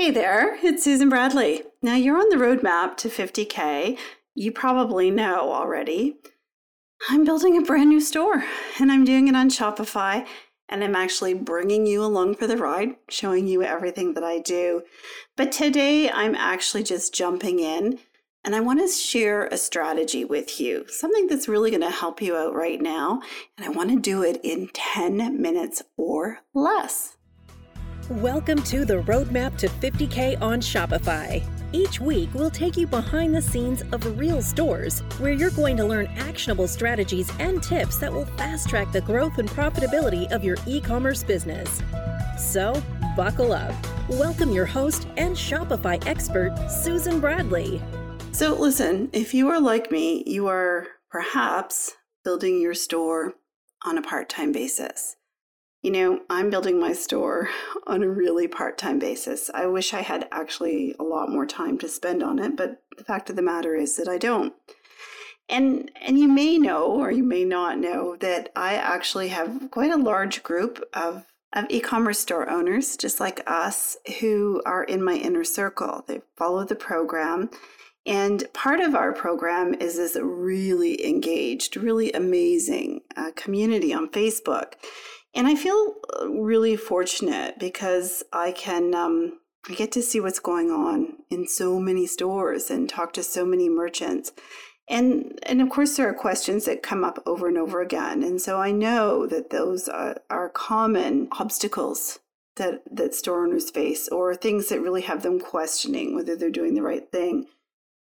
Hey there, it's Susan Bradley. Now you're on the roadmap to 50K. You probably know already. I'm building a brand new store and I'm doing it on Shopify, and I'm actually bringing you along for the ride, showing you everything that I do. But today I'm actually just jumping in and I want to share a strategy with you, something that's really going to help you out right now. And I want to do it in 10 minutes or less. Welcome to the Roadmap to 50K on Shopify. Each week, we'll take you behind the scenes of real stores where you're going to learn actionable strategies and tips that will fast-track the growth and profitability of your e-commerce business. So, buckle up. Welcome your host and Shopify expert, Susan Bradley. So listen, if you are like me, you are perhaps building your store on a part-time basis. You know, I'm building my store on a really part-time basis. I wish I had actually a lot more time to spend on it, but the fact of the matter is that I don't. And you may know, or you may not know, that I actually have quite a large group of e-commerce store owners, just like us, who are in my inner circle. They follow the program. And part of our program is this really engaged, really amazing community on Facebook. And I feel really fortunate because I can I get to see what's going on in so many stores and talk to so many merchants. And of course, there are questions that come up over and over again. And so I know that those are common obstacles that store owners face, or things that really have them questioning whether they're doing the right thing.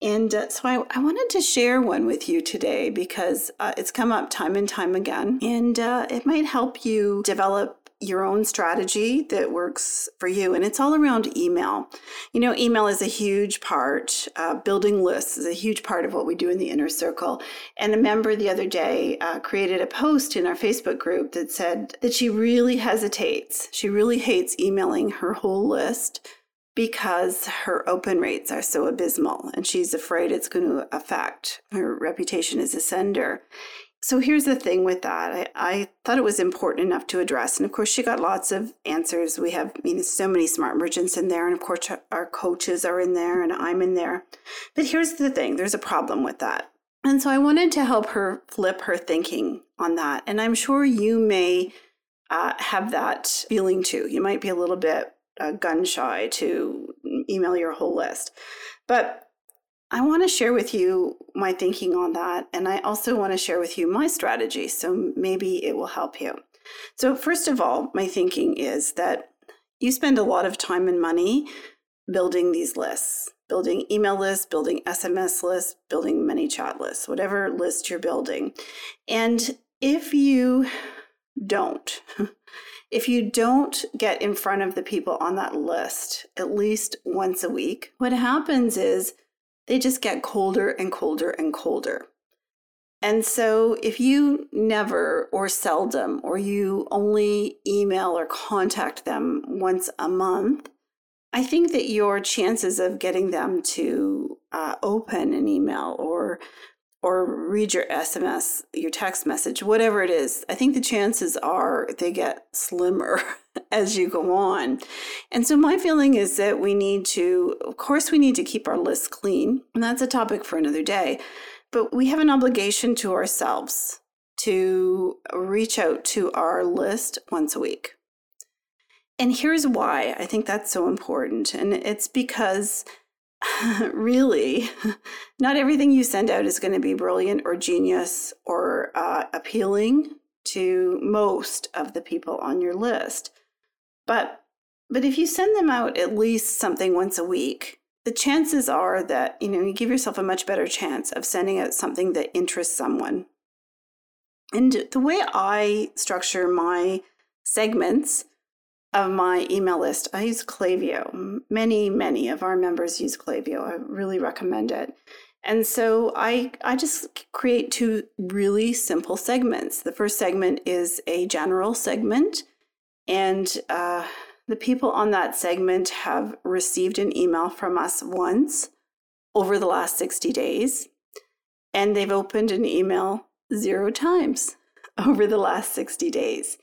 And so I wanted to share one with you today because it's come up time and time again, and it might help you develop your own strategy that works for you. And it's all around email. You know, email is a huge part. Building lists is a huge part of what we do in the inner circle. And a member the other day created a post in our Facebook group that said that she really hesitates. She really hates emailing her whole list because her open rates are so abysmal and she's afraid it's going to affect her reputation as a sender. So here's the thing with that. I thought it was important enough to address. And of course, she got lots of answers. We have so many smart merchants in there. And of course, our coaches are in there and I'm in there. But here's the thing. There's a problem with that. And so I wanted to help her flip her thinking on that. And I'm sure you may have that feeling too. You might be a little bit gun shy to email your whole list. But I want to share with you my thinking on that. And I also want to share with you my strategy. So maybe it will help you. So first of all, my thinking is that you spend a lot of time and money building these lists, building email lists, building SMS lists, building many chat lists, whatever list you're building. And if you don't get in front of the people on that list at least once a week, what happens is they just get colder and colder and colder. And so if you never or seldom, or you only email or contact them once a month, I think that your chances of getting them to open an email or read your SMS, your text message, whatever it is, I think the chances are they get slimmer as you go on. And so my feeling is that we need to keep our list clean. And that's a topic for another day. But we have an obligation to ourselves to reach out to our list once a week. And here's why I think that's so important. And it's because really, not everything you send out is going to be brilliant or genius or appealing to most of the people on your list. But if you send them out at least something once a week, the chances are that, you give yourself a much better chance of sending out something that interests someone. And the way I structure my segments of my email list, I use Klaviyo. Many of our members use Klaviyo. I really recommend it. And so I just create two really simple segments. The first segment is a general segment, and the people on that segment have received an email from us once over the last 60 days, and they've opened an email 0 times over the last 60 days.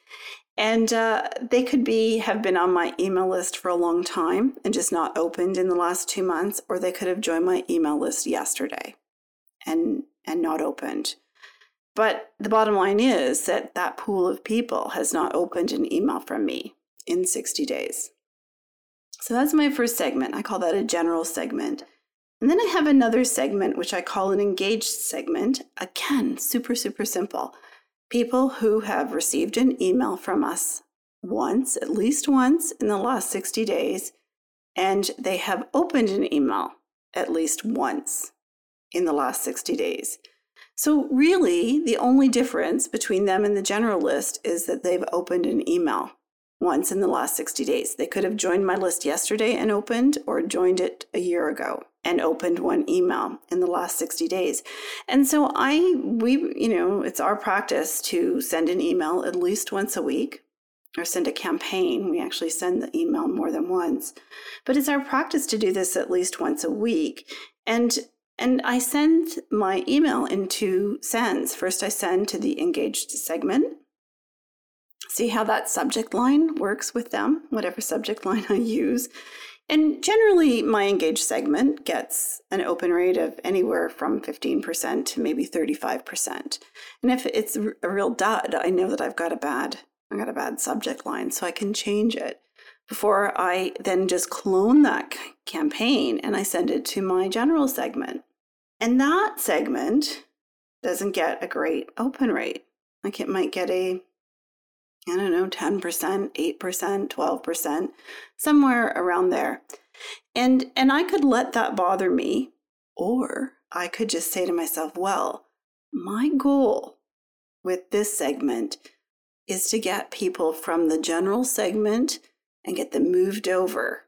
And they could have been on my email list for a long time and just not opened in the last 2 months, or they could have joined my email list yesterday and not opened. But the bottom line is that that pool of people has not opened an email from me in 60 days. So that's my first segment. I call that a general segment. And then I have another segment, which I call an engaged segment. Again, super, super simple. People who have received an email from us once, at least once in the last 60 days, and they have opened an email at least once in the last 60 days. So really, the only difference between them and the general list is that they've opened an email once in the last 60 days. They could have joined my list yesterday and opened, or joined it a year ago and opened one email in the last 60 days. And so it's our practice to send an email at least once a week, or send a campaign. We actually send the email more than once, but it's our practice to do this at least once a week. And I send my email in 2 sends. First, I send to the engaged segment, see how that subject line works with them, whatever subject line I use. And generally, my engaged segment gets an open rate of anywhere from 15% to maybe 35%. And if it's a real dud, I know that I've got a bad subject line, so I can change it before I then just clone that campaign and I send it to my general segment. And that segment doesn't get a great open rate. Like it might get 10%, 8%, 12%, somewhere around there. And I could let that bother me, or I could just say to myself, well, my goal with this segment is to get people from the general segment and get them moved over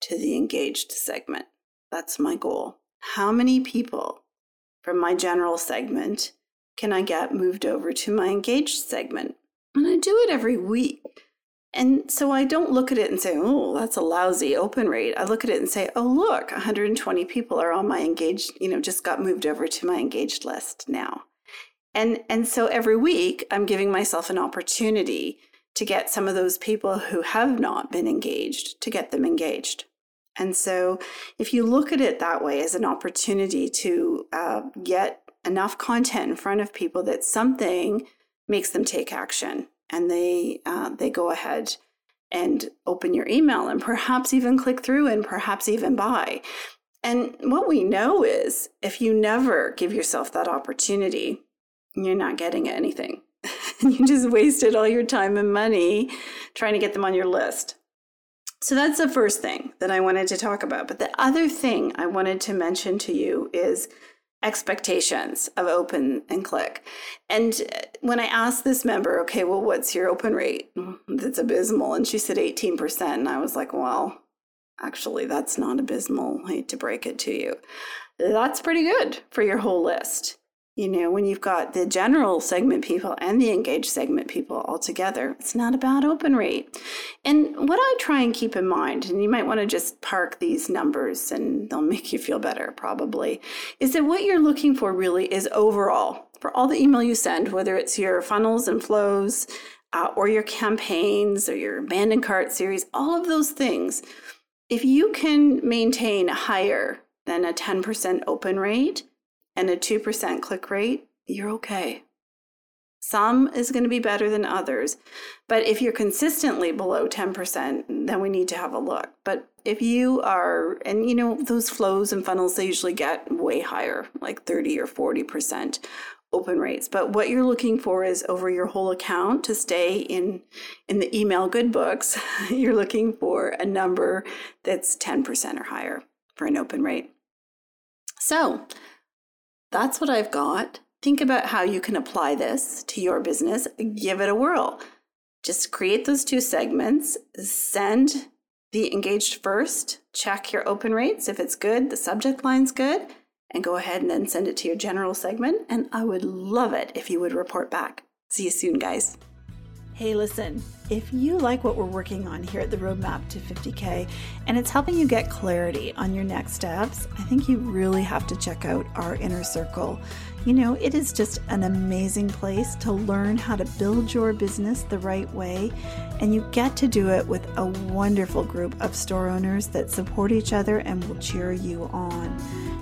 to the engaged segment. That's my goal. How many people from my general segment can I get moved over to my engaged segment? And I do it every week. And so I don't look at it and say, oh, that's a lousy open rate. I look at it and say, oh, look, 120 people are on my engaged, just got moved over to my engaged list now. And so every week I'm giving myself an opportunity to get some of those people who have not been engaged, to get them engaged. And so if you look at it that way, as an opportunity to get enough content in front of people that something makes them take action, and they go ahead and open your email, and perhaps even click through, and perhaps even buy. And what we know is, if you never give yourself that opportunity, you're not getting anything. You just wasted all your time and money trying to get them on your list. So that's the first thing that I wanted to talk about. But the other thing I wanted to mention to you is expectations of open and click. And when I asked this member, okay, well, what's your open rate? That's abysmal. And she said 18%. And I was like, well, actually, that's not abysmal. I hate to break it to you. That's pretty good for your whole list. When you've got the general segment people and the engaged segment people all together, it's not a bad open rate. And what I try and keep in mind, and you might want to just park these numbers and they'll make you feel better probably, is that what you're looking for really is overall, for all the email you send, whether it's your funnels and flows or your campaigns or your abandoned cart series, all of those things, if you can maintain higher than a 10% open rate, and a 2% click rate, you're okay. Some is going to be better than others, but if you're consistently below 10%, then we need to have a look. But if you are, and those flows and funnels, they usually get way higher, like 30 or 40% open rates. But what you're looking for is over your whole account to stay in the email good books, you're looking for a number that's 10% or higher for an open rate. So that's what I've got. Think about how you can apply this to your business. Give it a whirl. Just create those 2 segments. Send the engaged first. Check your open rates. If it's good, the subject line's good. And go ahead and then send it to your general segment. And I would love it if you would report back. See you soon, guys. Hey, listen. If you like what we're working on here at the Roadmap to 50K and it's helping you get clarity on your next steps, I think you really have to check out our Inner Circle. You know, it is just an amazing place to learn how to build your business the right way, and you get to do it with a wonderful group of store owners that support each other and will cheer you on.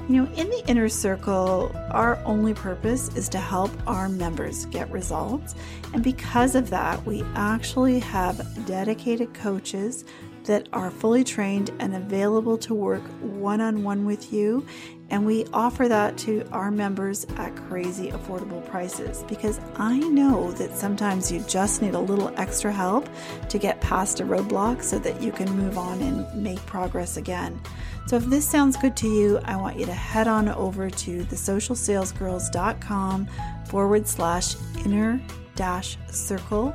You know, in the Inner Circle, our only purpose is to help our members get results, and because of that, we actually have dedicated coaches that are fully trained and available to work one-on-one with you, and we offer that to our members at crazy affordable prices, because I know that sometimes you just need a little extra help to get past a roadblock so that you can move on and make progress again. So if this sounds good to you, I want you to head on over to thesocialsalesgirls.com/inner-circle